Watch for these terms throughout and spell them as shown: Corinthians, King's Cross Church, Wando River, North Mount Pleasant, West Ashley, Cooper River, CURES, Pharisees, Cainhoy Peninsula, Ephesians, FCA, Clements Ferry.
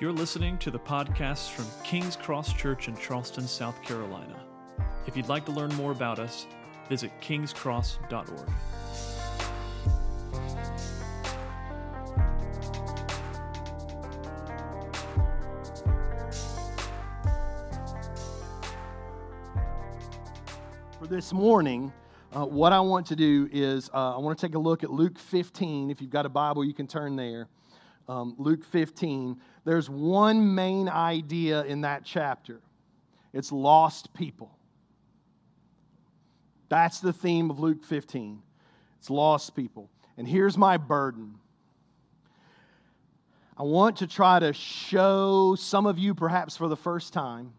You're listening to the podcast from King's Cross Church in Charleston, South Carolina. If you'd like to learn more about us, visit kingscross.org. For this morning, what I want to do is I want to take a look at Luke 15. If you've got a Bible, you can turn there. Luke 15, there's one main idea in that chapter. It's lost people. That's the theme of Luke 15. It's lost people. And here's my burden. I want to try to show some of you, perhaps for the first time,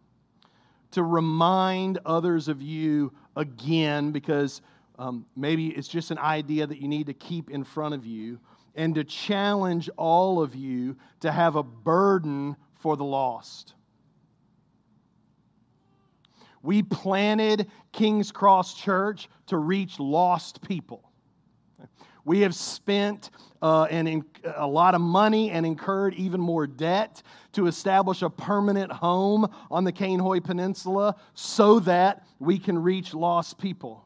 to remind others of you again, because maybe it's just an idea that you need to keep in front of you, and to challenge all of you to have a burden for the lost. We planted King's Cross Church to reach lost people. We have spent a lot of money and incurred even more debt to establish a permanent home on the Cainhoy Peninsula so that we can reach lost people.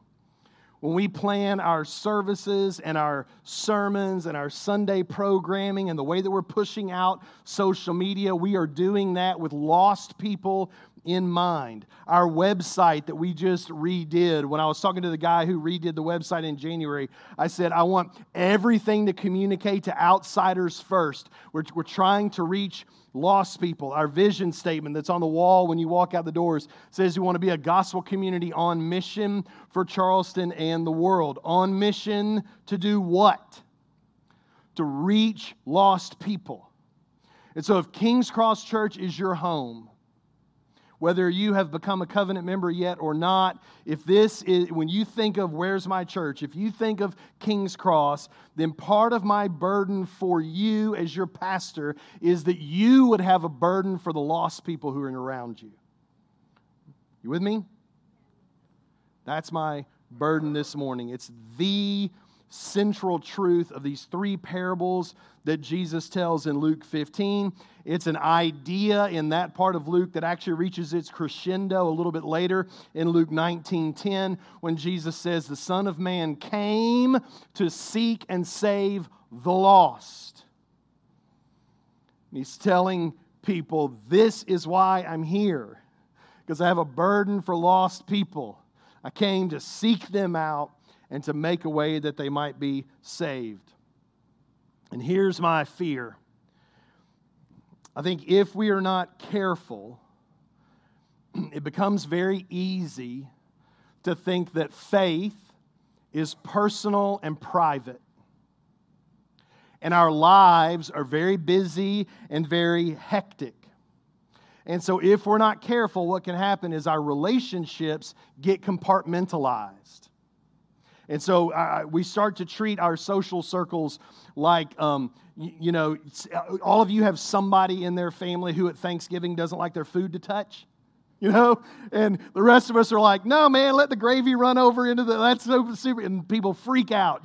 When we plan our services and our sermons and our Sunday programming and the way that we're pushing out social media, we are doing that with lost people in mind. Our website that we just redid, when I was talking to the guy who redid the website in January, I said, I want everything to communicate to outsiders first. We're trying to reach lost people. Our vision statement that's on the wall when you walk out the doors says we want to be a gospel community on mission for Charleston and the world. On mission to do what? To reach lost people. And so if King's Cross Church is your home, whether you have become a covenant member yet or not, if this is, when you think of where's my church, if you think of King's Cross, then part of my burden for you as your pastor is that you would have a burden for the lost people who are around you. You with me? That's my burden this morning. It's the central truth of these three parables that Jesus tells in Luke 15. It's an idea in that part of Luke that actually reaches its crescendo a little bit later in Luke 19:10, when Jesus says, the Son of Man came to seek and save the lost. And he's telling people, this is why I'm here, because I have a burden for lost people. I came to seek them out and to make a way that they might be saved. And here's my fear. I think if we are not careful, it becomes very easy to think that faith is personal and private. And our lives are very busy and very hectic. And so if we're not careful, what can happen is our relationships get compartmentalized. And so we start to treat our social circles like, all of you have somebody in their family who at Thanksgiving doesn't like their food to touch, and the rest of us are like, no, man, let the gravy run over into the, that's so super, and people freak out,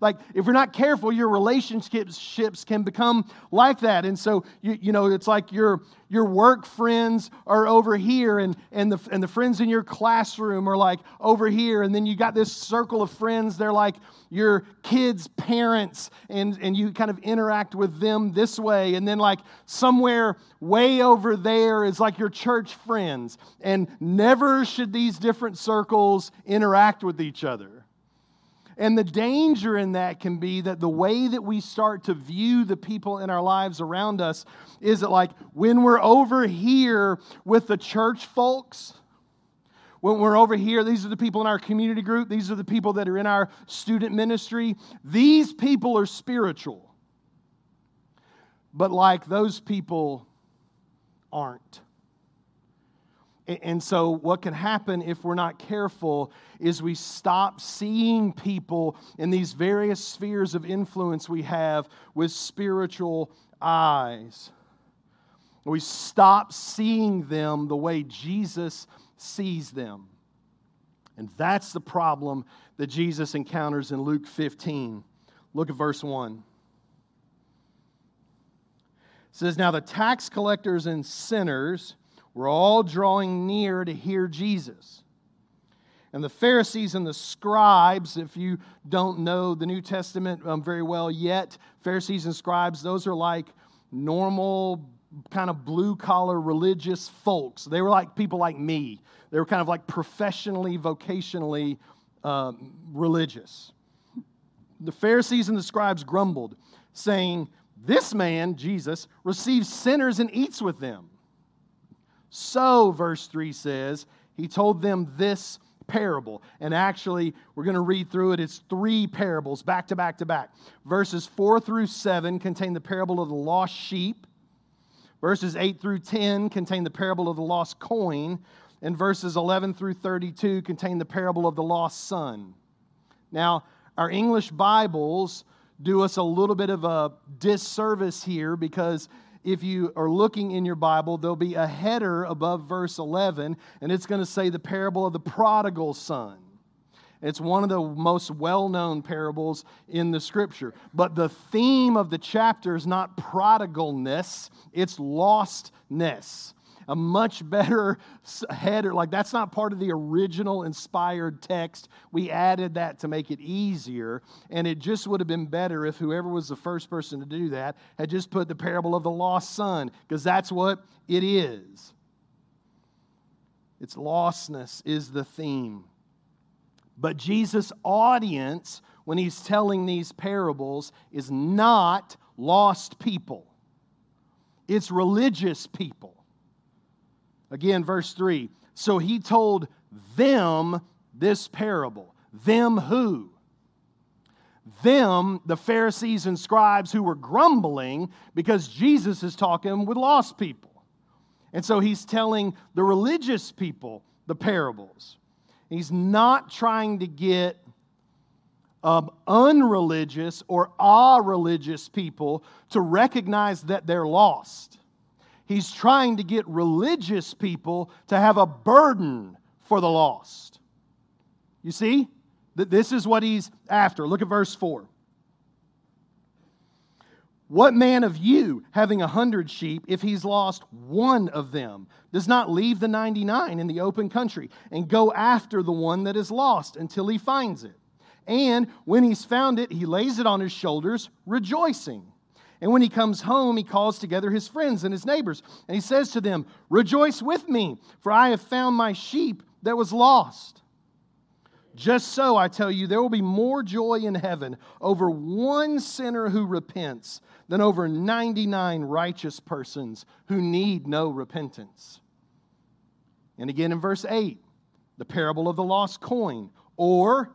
Like, if we're not careful, your relationships can become like that. And so, it's like your work friends are over here, and the friends in your classroom are like over here, and then you got this circle of friends, they're like your kids' parents, and you kind of interact with them this way, and then like somewhere way over there is like your church friends, and never should these different circles interact with each other. And the danger in that can be that the way that we start to view the people in our lives around us is that, like, when we're over here with the church folks, when we're over here, these are the people in our community group, these are the people that are in our student ministry, these people are spiritual. But, like, those people aren't. And so what can happen if we're not careful is we stop seeing people in these various spheres of influence we have with spiritual eyes. We stop seeing them the way Jesus sees them. And that's the problem that Jesus encounters in Luke 15. Look at verse 1. It says, now the tax collectors and sinners were all drawing near to hear Jesus. And the Pharisees and the scribes, if you don't know the New Testament very well yet, Pharisees and scribes, those are like normal kind of blue-collar religious folks. They were like people like me. They were kind of like professionally, vocationally religious. The Pharisees and the scribes grumbled, saying, this man, Jesus, receives sinners and eats with them. So, verse 3 says, he told them this parable. And actually, we're going to read through it. It's three parables, back to back to back. Verses 4 through 7 contain the parable of the lost sheep. Verses 8 through 10 contain the parable of the lost coin. And verses 11 through 32 contain the parable of the lost son. Now, our English Bibles do us a little bit of a disservice here, because if you are looking in your Bible, there'll be a header above verse 11, and it's going to say the parable of the prodigal son. It's one of the most well-known parables in the Scripture. But the theme of the chapter is not prodigalness, it's lostness. A much better header, like that's not part of the original inspired text. We added that to make it easier, and it just would have been better if whoever was the first person to do that had just put the parable of the lost son, because that's what it is. It's lostness is the theme. But Jesus' audience, when he's telling these parables, is not lost people. It's religious people. Again, verse 3, so he told them this parable. Them who? Them, the Pharisees and scribes who were grumbling because Jesus is talking with lost people. And so he's telling the religious people the parables. He's not trying to get unreligious or a-religious people to recognize that they're lost. He's trying to get religious people to have a burden for the lost. You see? This is what he's after. Look at verse 4. What man of you, having 100 sheep, if he's lost one of them, does not leave the 99 in the open country and go after the one that is lost until he finds it? And when he's found it, he lays it on his shoulders, rejoicing. And when he comes home, he calls together his friends and his neighbors, and he says to them, rejoice with me, for I have found my sheep that was lost. Just so, I tell you, there will be more joy in heaven over one sinner who repents than over 99 righteous persons who need no repentance. And again in verse 8, the parable of the lost coin, or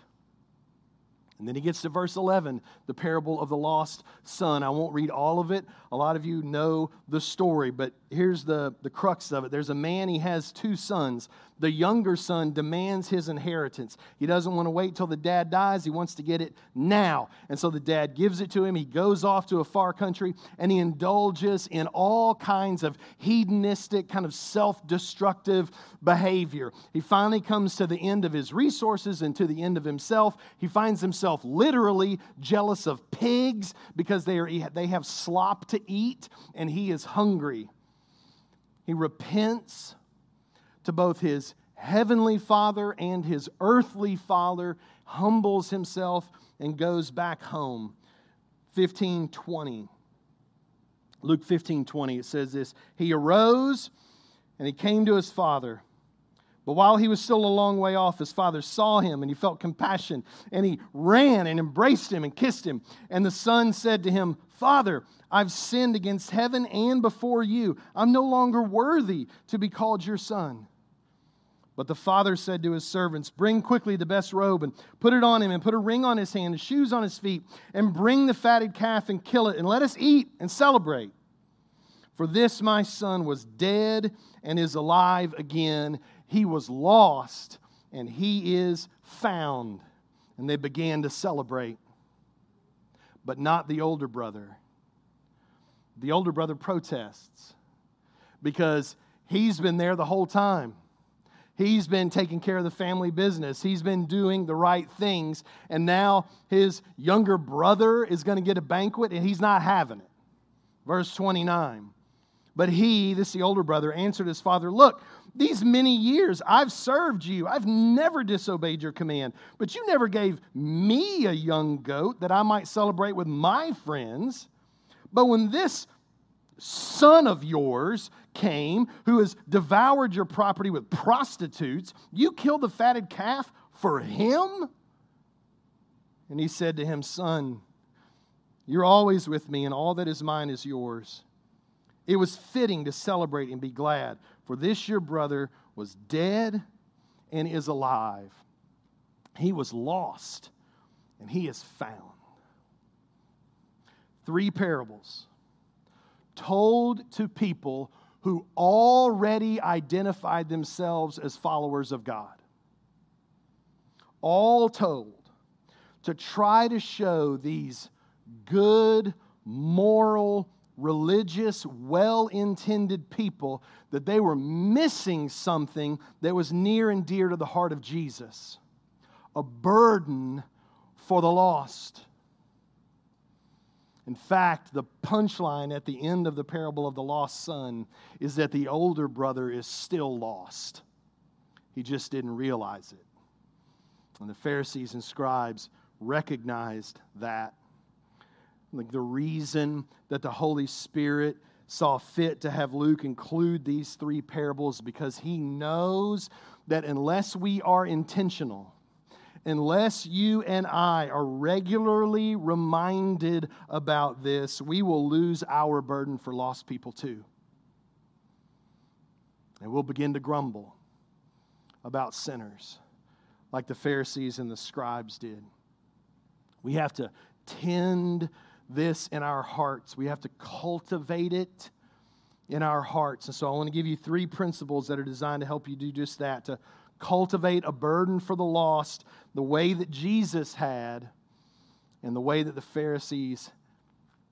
And then he gets to verse 11, the parable of the lost son. I won't read all of it. A lot of you know the story, but here's the crux of it. There's a man, he has two sons. The younger son demands his inheritance. He doesn't want to wait till the dad dies. He wants to get it now. And so the dad gives it to him. He goes off to a far country, and he indulges in all kinds of hedonistic, kind of self-destructive behavior. He finally comes to the end of his resources and to the end of himself. He finds himself literally jealous of pigs because they have slop to eat, and he is hungry. He repents to both his heavenly father and his earthly father, humbles himself, and goes back home. 15:20. Luke 15:20, it says this, he arose and he came to his father. But while he was still a long way off, his father saw him, and he felt compassion, and he ran and embraced him and kissed him. And the son said to him, Father, I've sinned against heaven and before you. I'm no longer worthy to be called your son. But the father said to his servants, bring quickly the best robe and put it on him, and put a ring on his hand and shoes on his feet, and bring the fatted calf and kill it, and let us eat and celebrate. For this my son was dead and is alive again. He was lost and he is found." And they began to celebrate. But not the older brother. The older brother protests because he's been there the whole time. He's been taking care of the family business. He's been doing the right things. And now his younger brother is going to get a banquet and he's not having it. Verse 29. "But he," this is the older brother, "answered his father, 'Look, these many years I've served you. I've never disobeyed your command. But you never gave me a young goat that I might celebrate with my friends. But when this son of yours came, who has devoured your property with prostitutes, you killed the fatted calf for him?' And he said to him, 'Son, you're always with me, and all that is mine is yours. It was fitting to celebrate and be glad, for this your brother was dead and is alive. He was lost and he is found.'" Three parables told to people who already identified themselves as followers of God. All told to try to show these good, moral, religious, well-intended people that they were missing something that was near and dear to the heart of Jesus. A burden for the lost. In fact, the punchline at the end of the parable of the lost son is that the older brother is still lost. He just didn't realize it. And the Pharisees and scribes recognized that. Like the reason that the Holy Spirit saw fit to have Luke include these three parables, because he knows that unless we are intentional, unless you and I are regularly reminded about this, we will lose our burden for lost people too. And we'll begin to grumble about sinners like the Pharisees and the scribes did. We have to tend this in our hearts. We have to cultivate it in our hearts. And so I want to give you three principles that are designed to help you do just that, to cultivate a burden for the lost the way that Jesus had and the way that the Pharisees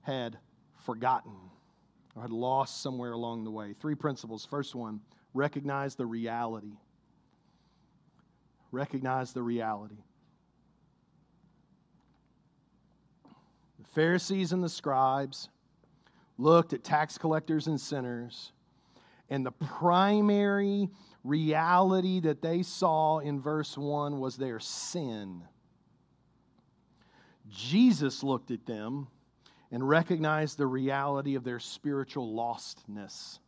had forgotten or had lost somewhere along the way. Three principles. First one, recognize the reality. Recognize the reality. The Pharisees and the scribes looked at tax collectors and sinners, and the primary reality that they saw in verse 1 was their sin. Jesus looked at them and recognized the reality of their spiritual lostness.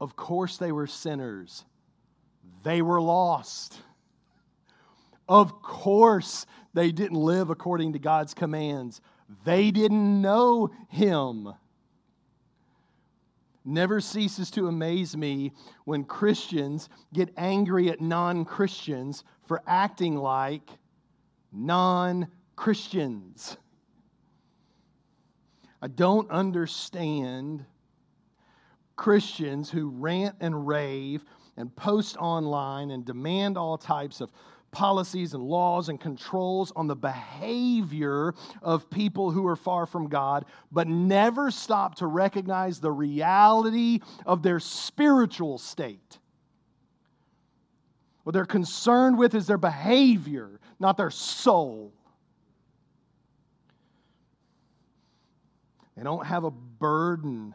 Of course they were sinners. They were lost. Of course they didn't live according to God's commands. They didn't know Him. Never ceases to amaze me when Christians get angry at non-Christians for acting like non-Christians. I don't understand Christians who rant and rave and post online and demand all types of policies and laws and controls on the behavior of people who are far from God, but never stop to recognize the reality of their spiritual state. What they're concerned with is their behavior, not their soul. They don't have a burden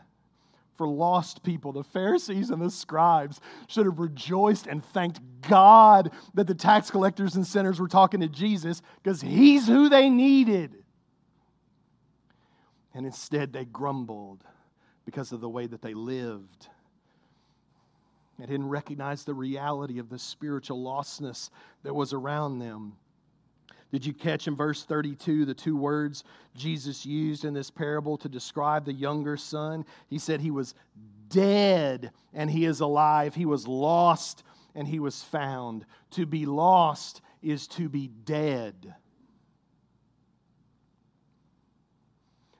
for lost people. The Pharisees and the scribes should have rejoiced and thanked God that the tax collectors and sinners were talking to Jesus, because He's who they needed. And instead they grumbled because of the way that they lived. They didn't recognize the reality of the spiritual lostness that was around them. Did you catch in verse 32 the two words Jesus used in this parable to describe the younger son? He said he was dead and he is alive. He was lost and he was found. To be lost is to be dead.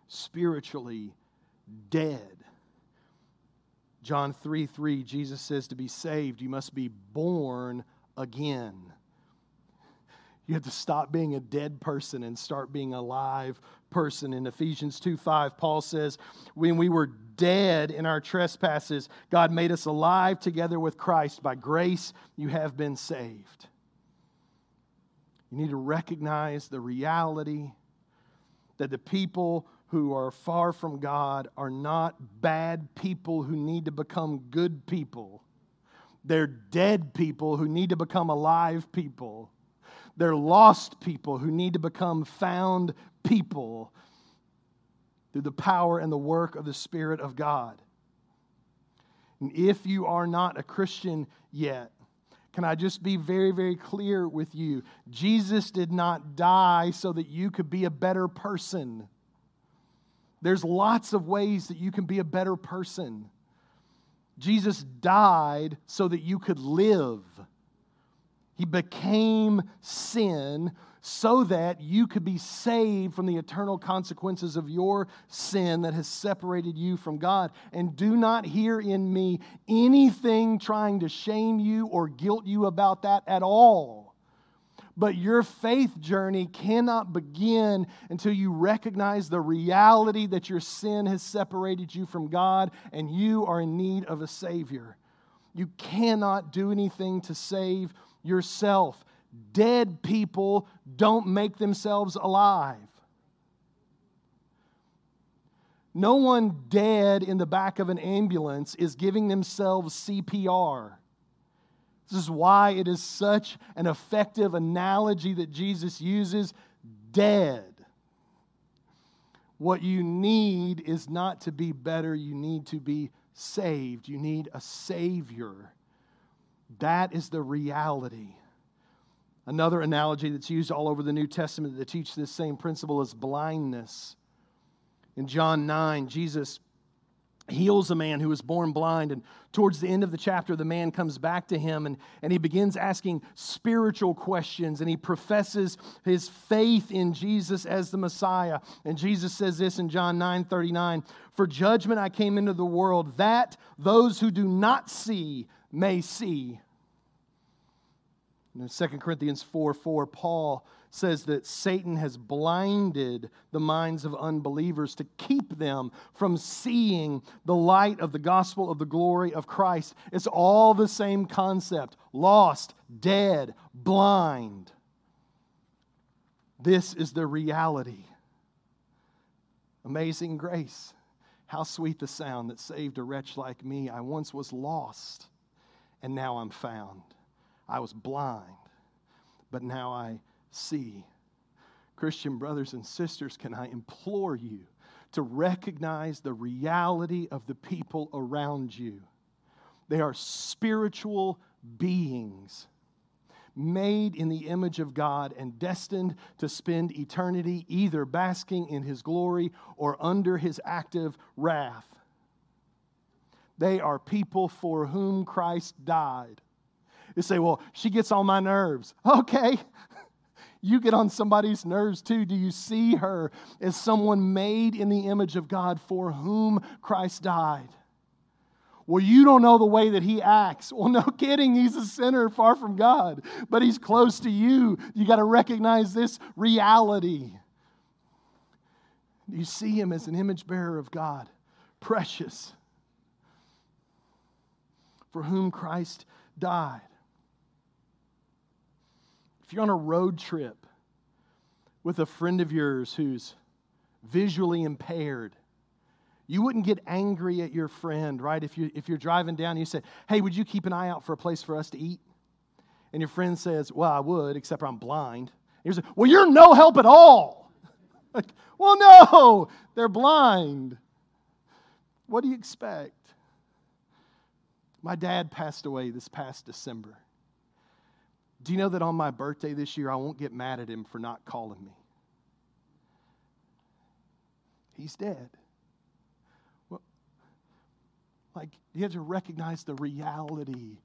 Spiritually dead. John 3:3, Jesus says to be saved, you must be born again. You have to stop being a dead person and start being a live person. In Ephesians 2:5, Paul says, when we were dead in our trespasses, God made us alive together with Christ. By grace, you have been saved. You need to recognize the reality that the people who are far from God are not bad people who need to become good people. They're dead people who need to become alive people. They're lost people who need to become found people through the power and the work of the Spirit of God. And if you are not a Christian yet, can I just be very, very clear with you? Jesus did not die so that you could be a better person. There's lots of ways that you can be a better person. Jesus died so that you could live. He became sin so that you could be saved from the eternal consequences of your sin that has separated you from God. And do not hear in me anything trying to shame you or guilt you about that at all. But your faith journey cannot begin until you recognize the reality that your sin has separated you from God and you are in need of a Savior. You cannot do anything to save yourself. Dead people don't make themselves alive. No one dead in the back of an ambulance is giving themselves CPR. This is why it is such an effective analogy that Jesus uses, dead. What you need is not to be better, you need to be saved. You need a Savior. That is the reality. Another analogy that's used all over the New Testament that teaches this same principle is blindness. In John 9, Jesus heals a man who was born blind, and towards the end of the chapter, the man comes back to him and he begins asking spiritual questions, and he professes his faith in Jesus as the Messiah. And Jesus says this in John 9:39, "For judgment I came into the world, that those who do not see may see." And in 2 Corinthians 4:4, Paul says that Satan has blinded the minds of unbelievers to keep them from seeing the light of the gospel of the glory of Christ. It's all the same concept: lost, dead, blind. This is the reality. Amazing grace. How sweet the sound that saved a wretch like me. I once was lost, and now I'm found. I was blind, but now I see. Christian brothers and sisters, can I implore you to recognize the reality of the people around you? They are spiritual beings made in the image of God and destined to spend eternity either basking in His glory or under His active wrath. They are people for whom Christ died. You say, well, she gets on my nerves. Okay. You get on somebody's nerves too. Do you see her as someone made in the image of God for whom Christ died? Well, you don't know the way that he acts. Well, no kidding. He's a sinner far from God, but he's close to you. You got to recognize this reality. You see him as an image bearer of God, precious, for whom Christ died. If you're on a road trip with a friend of yours who's visually impaired, you wouldn't get angry at your friend, right? If you're driving down and you say, hey, would you keep an eye out for a place for us to eat? And your friend says, well, I would, except I'm blind. And you say, well, you're no help at all. Like, well, no, they're blind. What do you expect? My dad passed away this past December. Do you know that on my birthday this year, I won't get mad at him for not calling me? He's dead. Well, like, you have to recognize the reality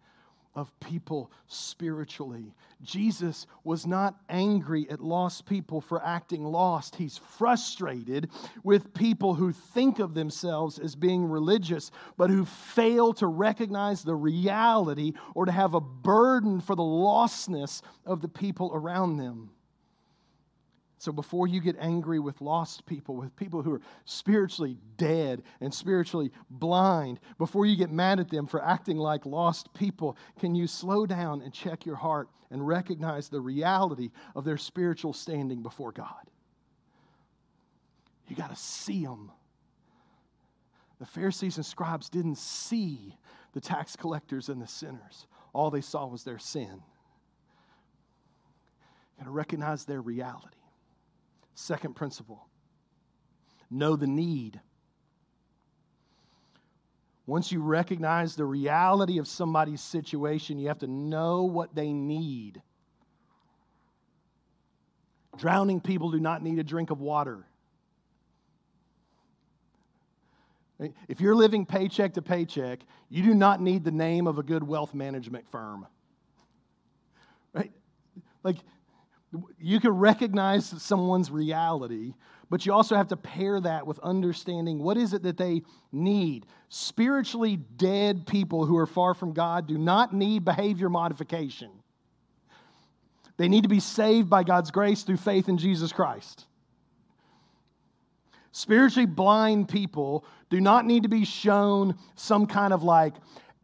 of people spiritually. Jesus was not angry at lost people for acting lost. He's frustrated with people who think of themselves as being religious, but who fail to recognize the reality or to have a burden for the lostness of the people around them. So before you get angry with lost people, with people who are spiritually dead and spiritually blind, before you get mad at them for acting like lost people, can you slow down and check your heart and recognize the reality of their spiritual standing before God? You got to see them. The Pharisees and scribes didn't see the tax collectors and the sinners. All they saw was their sin. You got to recognize their reality. Second principle, know the need. Once you recognize the reality of somebody's situation, you have to know what they need. Drowning people do not need a drink of water. If you're living paycheck to paycheck, you do not need the name of a good wealth management firm. Right? Like, you can recognize someone's reality, but you also have to pair that with understanding what is it that they need. Spiritually dead people who are far from God do not need behavior modification. They need to be saved by God's grace through faith in Jesus Christ. Spiritually blind people do not need to be shown some kind of like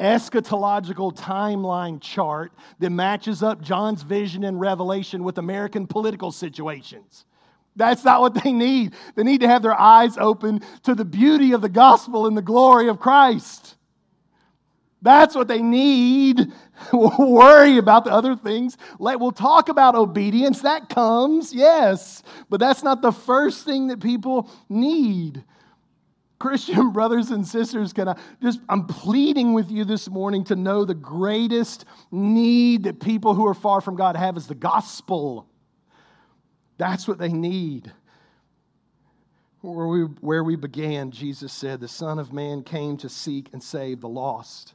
eschatological timeline chart that matches up John's vision and Revelation with American political situations. That's not what they need. They need to have their eyes open to the beauty of the gospel and the glory of Christ. That's what they need. We'll worry about the other things. We'll talk about obedience. That comes, yes, but that's not the first thing that people need. Christian brothers and sisters, I'm pleading with you this morning to know the greatest need that people who are far from God have is the gospel. That's what they need. Where we began, Jesus said, the Son of Man came to seek and save the lost.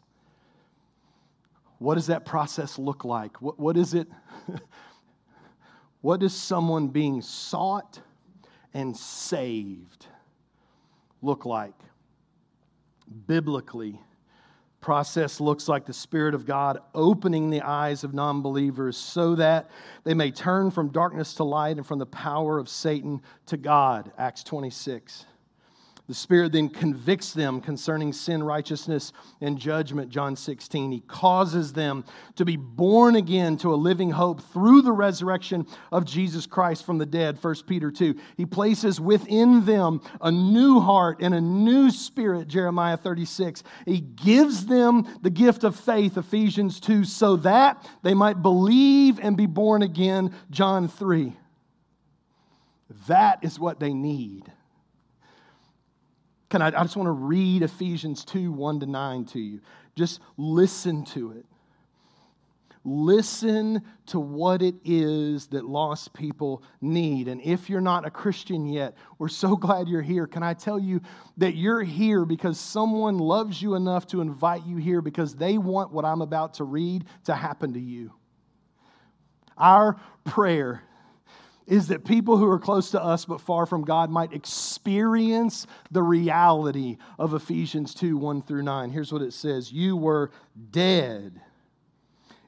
What does that process look like? What is it? What does someone being sought and saved look like? Biblically, process looks like the Spirit of God opening the eyes of non-believers so that they may turn from darkness to light and from the power of Satan to God, Acts 26. The Spirit then convicts them concerning sin, righteousness, and judgment, John 16. He causes them to be born again to a living hope through the resurrection of Jesus Christ from the dead, 1 Peter 2. He places within them a new heart and a new spirit, Jeremiah 36. He gives them the gift of faith, Ephesians 2, so that they might believe and be born again, John 3. That is what they need. I just want to read Ephesians 2, 1-9 to you. Just listen to it. Listen to what it is that lost people need. And if you're not a Christian yet, we're so glad you're here. Can I tell you that you're here because someone loves you enough to invite you here because they want what I'm about to read to happen to you. Our prayer is that people who are close to us but far from God might experience the reality of Ephesians 2, 1-9. Here's what it says. You were dead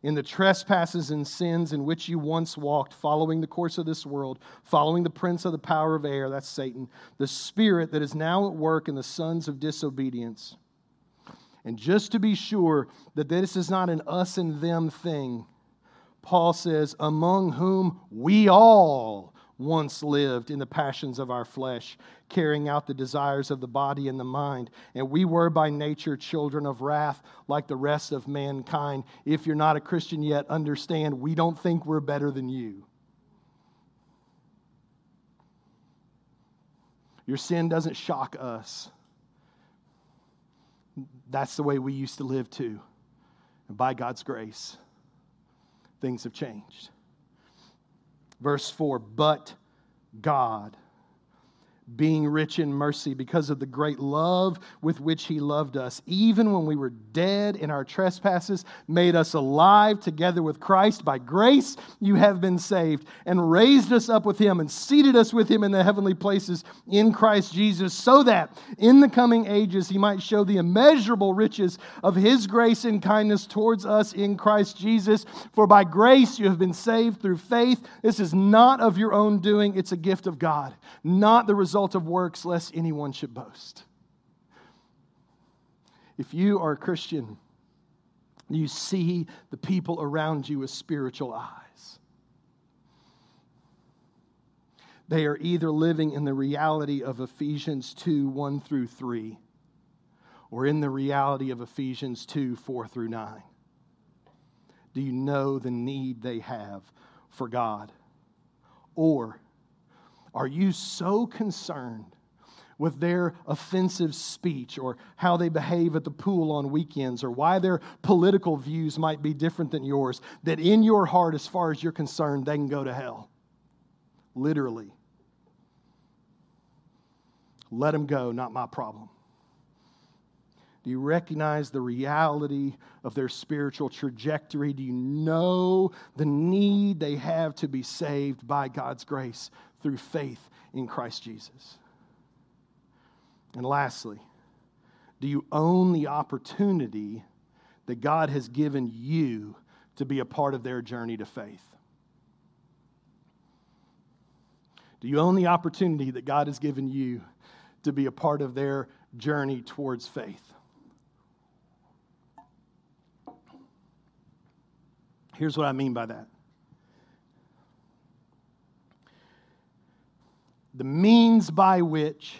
in the trespasses and sins in which you once walked, following the course of this world, following the prince of the power of air, that's Satan, the spirit that is now at work in the sons of disobedience. And just to be sure that this is not an us and them thing, Paul says, among whom we all once lived in the passions of our flesh, carrying out the desires of the body and the mind. And we were by nature children of wrath like the rest of mankind. If you're not a Christian yet, understand we don't think we're better than you. Your sin doesn't shock us. That's the way we used to live too. And by God's grace, things have changed. Verse 4, but God, being rich in mercy because of the great love with which he loved us, even when we were dead in our trespasses, made us alive together with Christ. By grace you have been saved, and raised us up with him and seated us with him in the heavenly places in Christ Jesus, so that in the coming ages he might show the immeasurable riches of his grace and kindness towards us in Christ Jesus. For by grace you have been saved through faith. This is not of your own doing, it's a gift of God, not the result of works, lest anyone should boast. If you are a Christian, you see the people around you with spiritual eyes. They are either living in the reality of Ephesians 2, 1 through 3, or in the reality of Ephesians 2, 4 through 9. Do you know the need they have for God? Or are you so concerned with their offensive speech, or how they behave at the pool on weekends, or why their political views might be different than yours, that in your heart, as far as you're concerned, they can go to hell? Literally. Let them go, not my problem. Do you recognize the reality of their spiritual trajectory? Do you know the need they have to be saved by God's grace through faith in Christ Jesus? And lastly, do you own the opportunity that God has given you to be a part of their journey to faith? Do you own the opportunity that God has given you to be a part of their journey towards faith? Here's what I mean by that. The means by which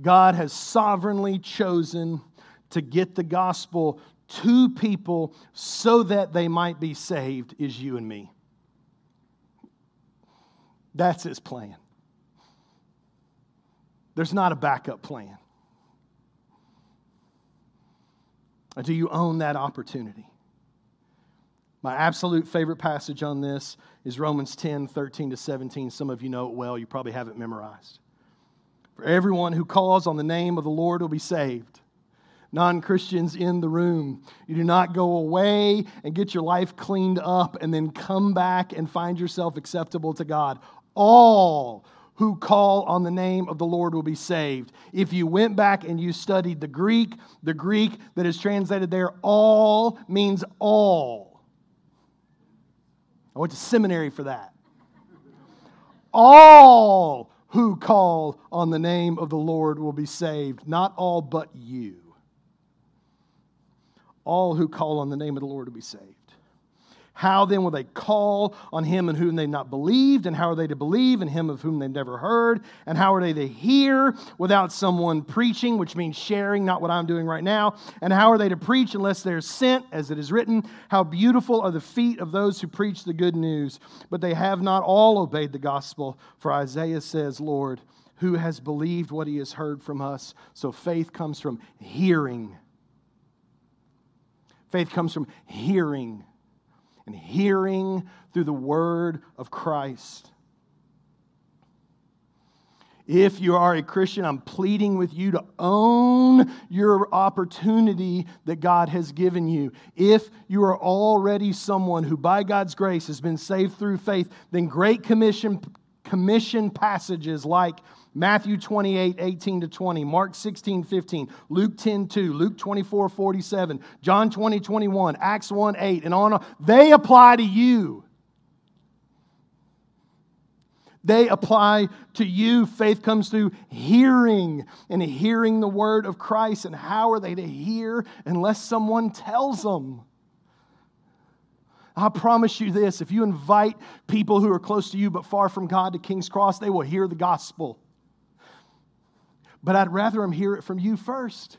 God has sovereignly chosen to get the gospel to people so that they might be saved is you and me. That's his plan. There's not a backup plan. Do you own that opportunity? My absolute favorite passage on this is Romans 10, 13 to 17. Some of you know it well. You probably have it memorized. For everyone who calls on the name of the Lord will be saved. Non-Christians in the room, you do not go away and get your life cleaned up and then come back and find yourself acceptable to God. All who call on the name of the Lord will be saved. If you went back and you studied the Greek that is translated there, all means all. I went to seminary for that. All who call on the name of the Lord will be saved. Not all but you. All who call on the name of the Lord will be saved. How then will they call on him in whom they've not believed? And how are they to believe in him of whom they've never heard? And how are they to hear without someone preaching, which means sharing, not what I'm doing right now? And how are they to preach unless they're sent, as it is written? How beautiful are the feet of those who preach the good news. But they have not all obeyed the gospel. For Isaiah says, Lord, who has believed what he has heard from us? So faith comes from hearing. Faith comes from hearing. And hearing through the word of Christ. If you are a Christian, I'm pleading with you to own your opportunity that God has given you. If you are already someone who by God's grace has been saved through faith, then great commission passages like Matthew 28, 18 to 20, Mark 16, 15, Luke 10, 2, Luke 24, 47, John 20, 21, Acts 1, 8, and on. They apply to you. They apply to you. Faith comes through hearing and hearing the word of Christ. And how are they to hear unless someone tells them? I promise you this, if you invite people who are close to you but far from God to King's Cross, they will hear the gospel. But I'd rather them hear it from you first.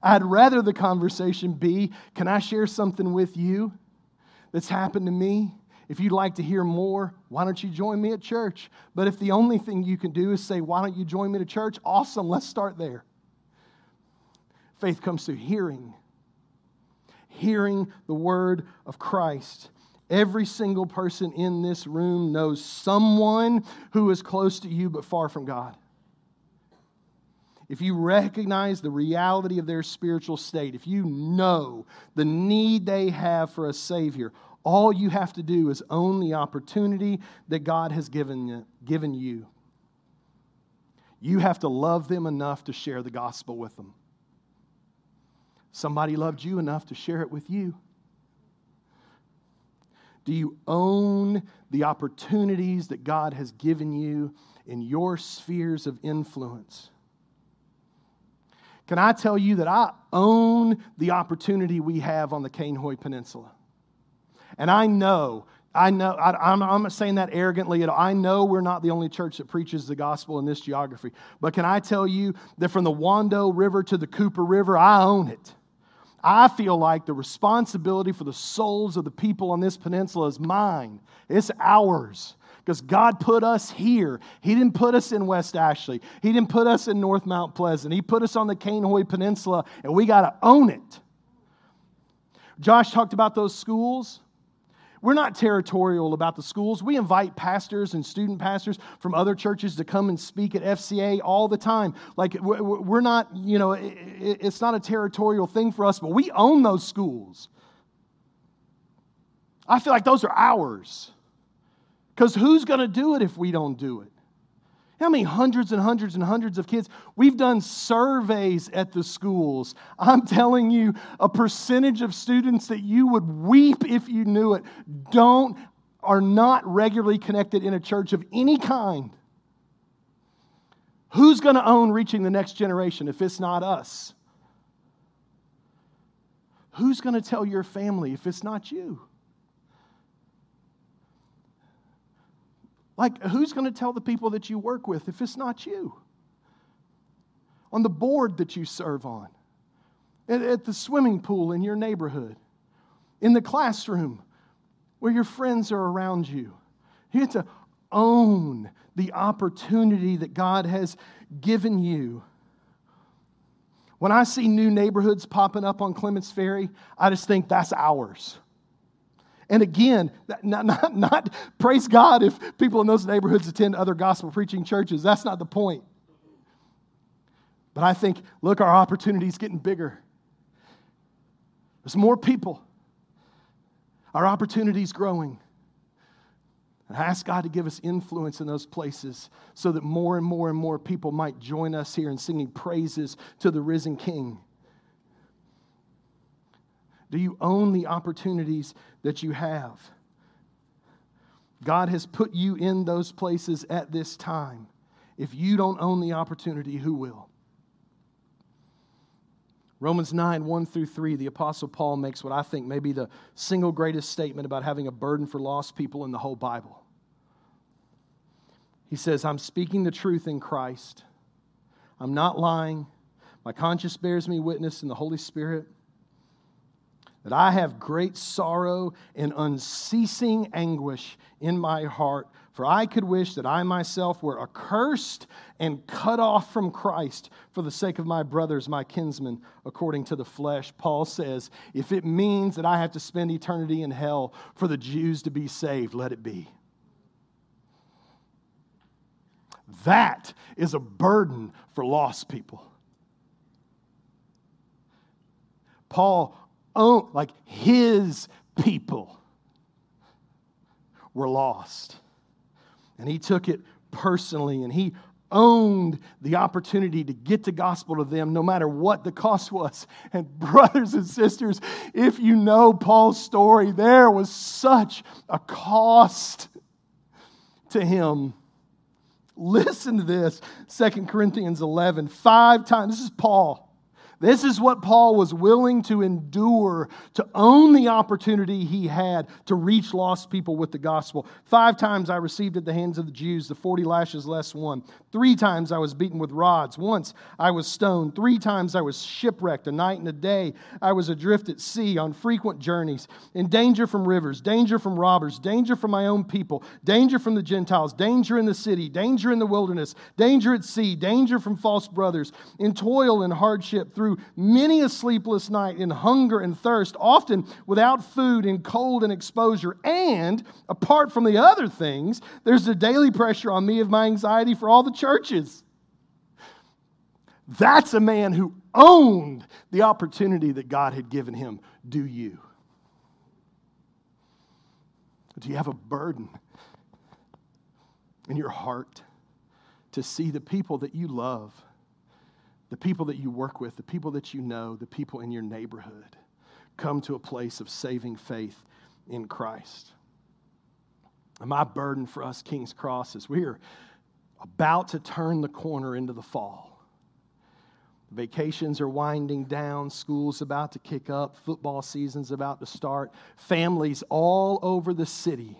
I'd rather the conversation be, can I share something with you that's happened to me? If you'd like to hear more, why don't you join me at church? But if the only thing you can do is say, why don't you join me to church? Awesome, let's start there. Faith comes through hearing. Hearing the word of Christ. Every single person in this room knows someone who is close to you but far from God. If you recognize the reality of their spiritual state, if you know the need they have for a Savior, all you have to do is own the opportunity that God has given you. You have to love them enough to share the gospel with them. Somebody loved you enough to share it with you. Do you own the opportunities that God has given you in your spheres of influence? Can I tell you that I own the opportunity we have on the Cainhoy Peninsula? And I'm not saying that arrogantly at all. I know we're not the only church that preaches the gospel in this geography. But can I tell you that from the Wando River to the Cooper River, I own it. I feel like the responsibility for the souls of the people on this peninsula is mine. It's ours. Because God put us here. He didn't put us in West Ashley. He didn't put us in North Mount Pleasant. He put us on the Cainhoy Peninsula, and we got to own it. Josh talked about those schools. We're not territorial about the schools. We invite pastors and student pastors from other churches to come and speak at FCA all the time. Like, we're not, you know, it's not a territorial thing for us, but we own those schools. I feel like those are ours. Because who's going to do it if we don't do it? How many hundreds and hundreds and hundreds of kids? We've done surveys at the schools. I'm telling you, a percentage of students that you would weep if you knew it are not regularly connected in a church of any kind. Who's going to own reaching the next generation if it's not us? Who's going to tell your family if it's not you? Like, who's going to tell the people that you work with if it's not you? On the board that you serve on, at the swimming pool in your neighborhood, in the classroom where your friends are around you. You have to own the opportunity that God has given you. When I see new neighborhoods popping up on Clements Ferry, I just think that's ours. And again, not praise God if people in those neighborhoods attend other gospel preaching churches. That's not the point. But I think, look, our opportunity is getting bigger. There's more people. Our opportunity is growing. And I ask God to give us influence in those places so that more and more and more people might join us here in singing praises to the risen King. Do you own the opportunities that you have? God has put you in those places at this time. If you don't own the opportunity, who will? Romans 9, 1-3, the Apostle Paul makes what I think may be the single greatest statement about having a burden for lost people in the whole Bible. He says, I'm speaking the truth in Christ. I'm not lying. My conscience bears me witness in the Holy Spirit that I have great sorrow and unceasing anguish in my heart, for I could wish that I myself were accursed and cut off from Christ for the sake of my brothers, my kinsmen, according to the flesh. Paul says, if it means that I have to spend eternity in hell for the Jews to be saved, let it be. That is a burden for lost people. Paul, like, his people were lost. And he took it personally, and he owned the opportunity to get the gospel to them no matter what the cost was. And brothers and sisters, if you know Paul's story, there was such a cost to him. Listen to this, 2 Corinthians 11, 5 times. This is Paul. This is what Paul was willing to endure, to own the opportunity he had to reach lost people with the gospel. 5 times I received at the hands of the Jews the 40 lashes less one. 3 times I was beaten with rods. Once I was stoned. 3 times I was shipwrecked, a night and a day. I was adrift at sea, on frequent journeys, in danger from rivers, danger from robbers, danger from my own people, danger from the Gentiles, danger in the city, danger in the wilderness, danger at sea, danger from false brothers, in toil and hardship, through through many a sleepless night in hunger and thirst, often without food and cold and exposure. And apart from the other things, there's the daily pressure on me of my anxiety for all the churches. That's a man who owned the opportunity that God had given him. Do you? Do you have a burden in your heart to see the people that you love, the people that you work with, the people that you know, the people in your neighborhood come to a place of saving faith in Christ? And my burden for us, King's Cross, is we're about to turn the corner into the fall. Vacations are winding down, school's about to kick up, football season's about to start. Families all over the city,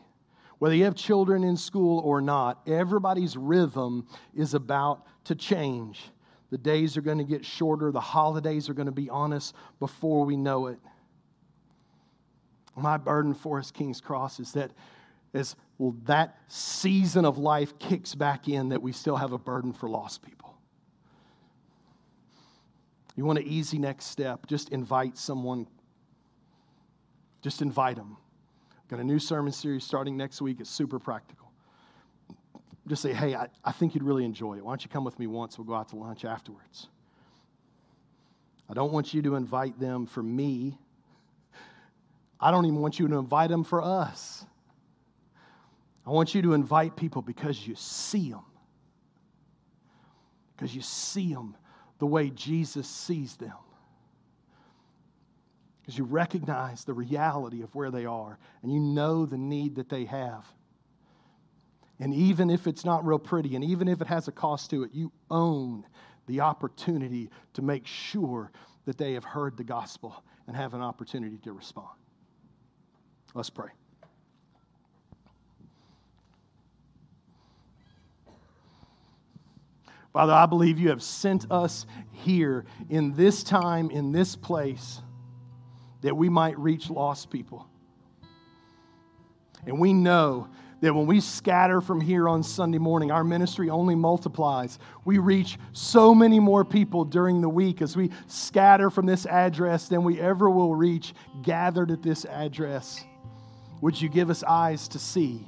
whether you have children in school or not, everybody's rhythm is about to change. The days are going to get shorter, the holidays are going to be on us before we know it. My burden for us, King's Cross, is that as that season of life kicks back in, that we still have a burden for lost people. You want an easy next step, just invite someone. Just invite them. Got a new sermon series starting next week. It's super practical. Just say, hey, I think you'd really enjoy it. Why don't you come with me once? We'll go out to lunch afterwards. I don't want you to invite them for me. I don't even want you to invite them for us. I want you to invite people because you see them. Because you see them the way Jesus sees them. Because you recognize the reality of where they are and you know the need that they have. And even if it's not real pretty and even if it has a cost to it, you own the opportunity to make sure that they have heard the gospel and have an opportunity to respond. Let's pray. Father, I believe you have sent us here in this time, in this place, that we might reach lost people. And we know that when we scatter from here on Sunday morning, our ministry only multiplies. We reach so many more people during the week as we scatter from this address than we ever will reach gathered at this address. Would you give us eyes to see?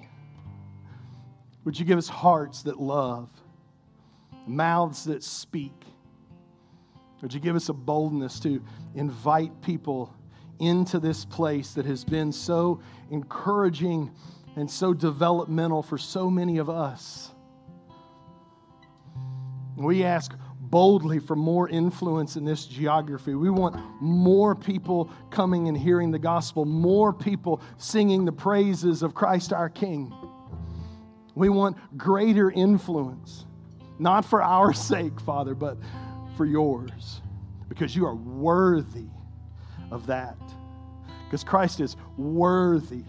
Would you give us hearts that love? Mouths that speak. Would you give us a boldness to invite people into this place that has been so encouraging and so developmental for so many of us? We ask boldly for more influence in this geography. We want more people coming and hearing the gospel, more people singing the praises of Christ our King. We want greater influence. Not for our sake, Father, but for yours, because you are worthy of that, because Christ is worthy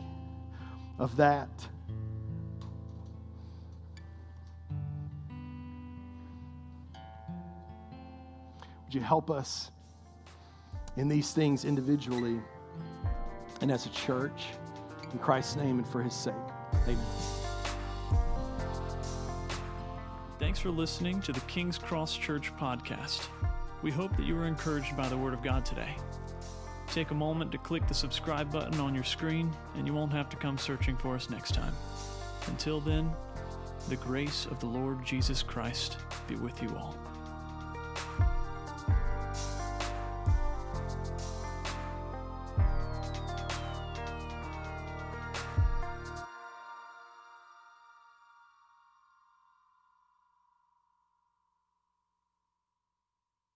of that. Would you help us in these things individually and as a church, in Christ's name and for his sake? Amen. Thanks for listening to the King's Cross Church podcast. We hope that you were encouraged by the Word of God today. Take a moment to click the subscribe button on your screen, and you won't have to come searching for us next time. Until then, the grace of the Lord Jesus Christ be with you all.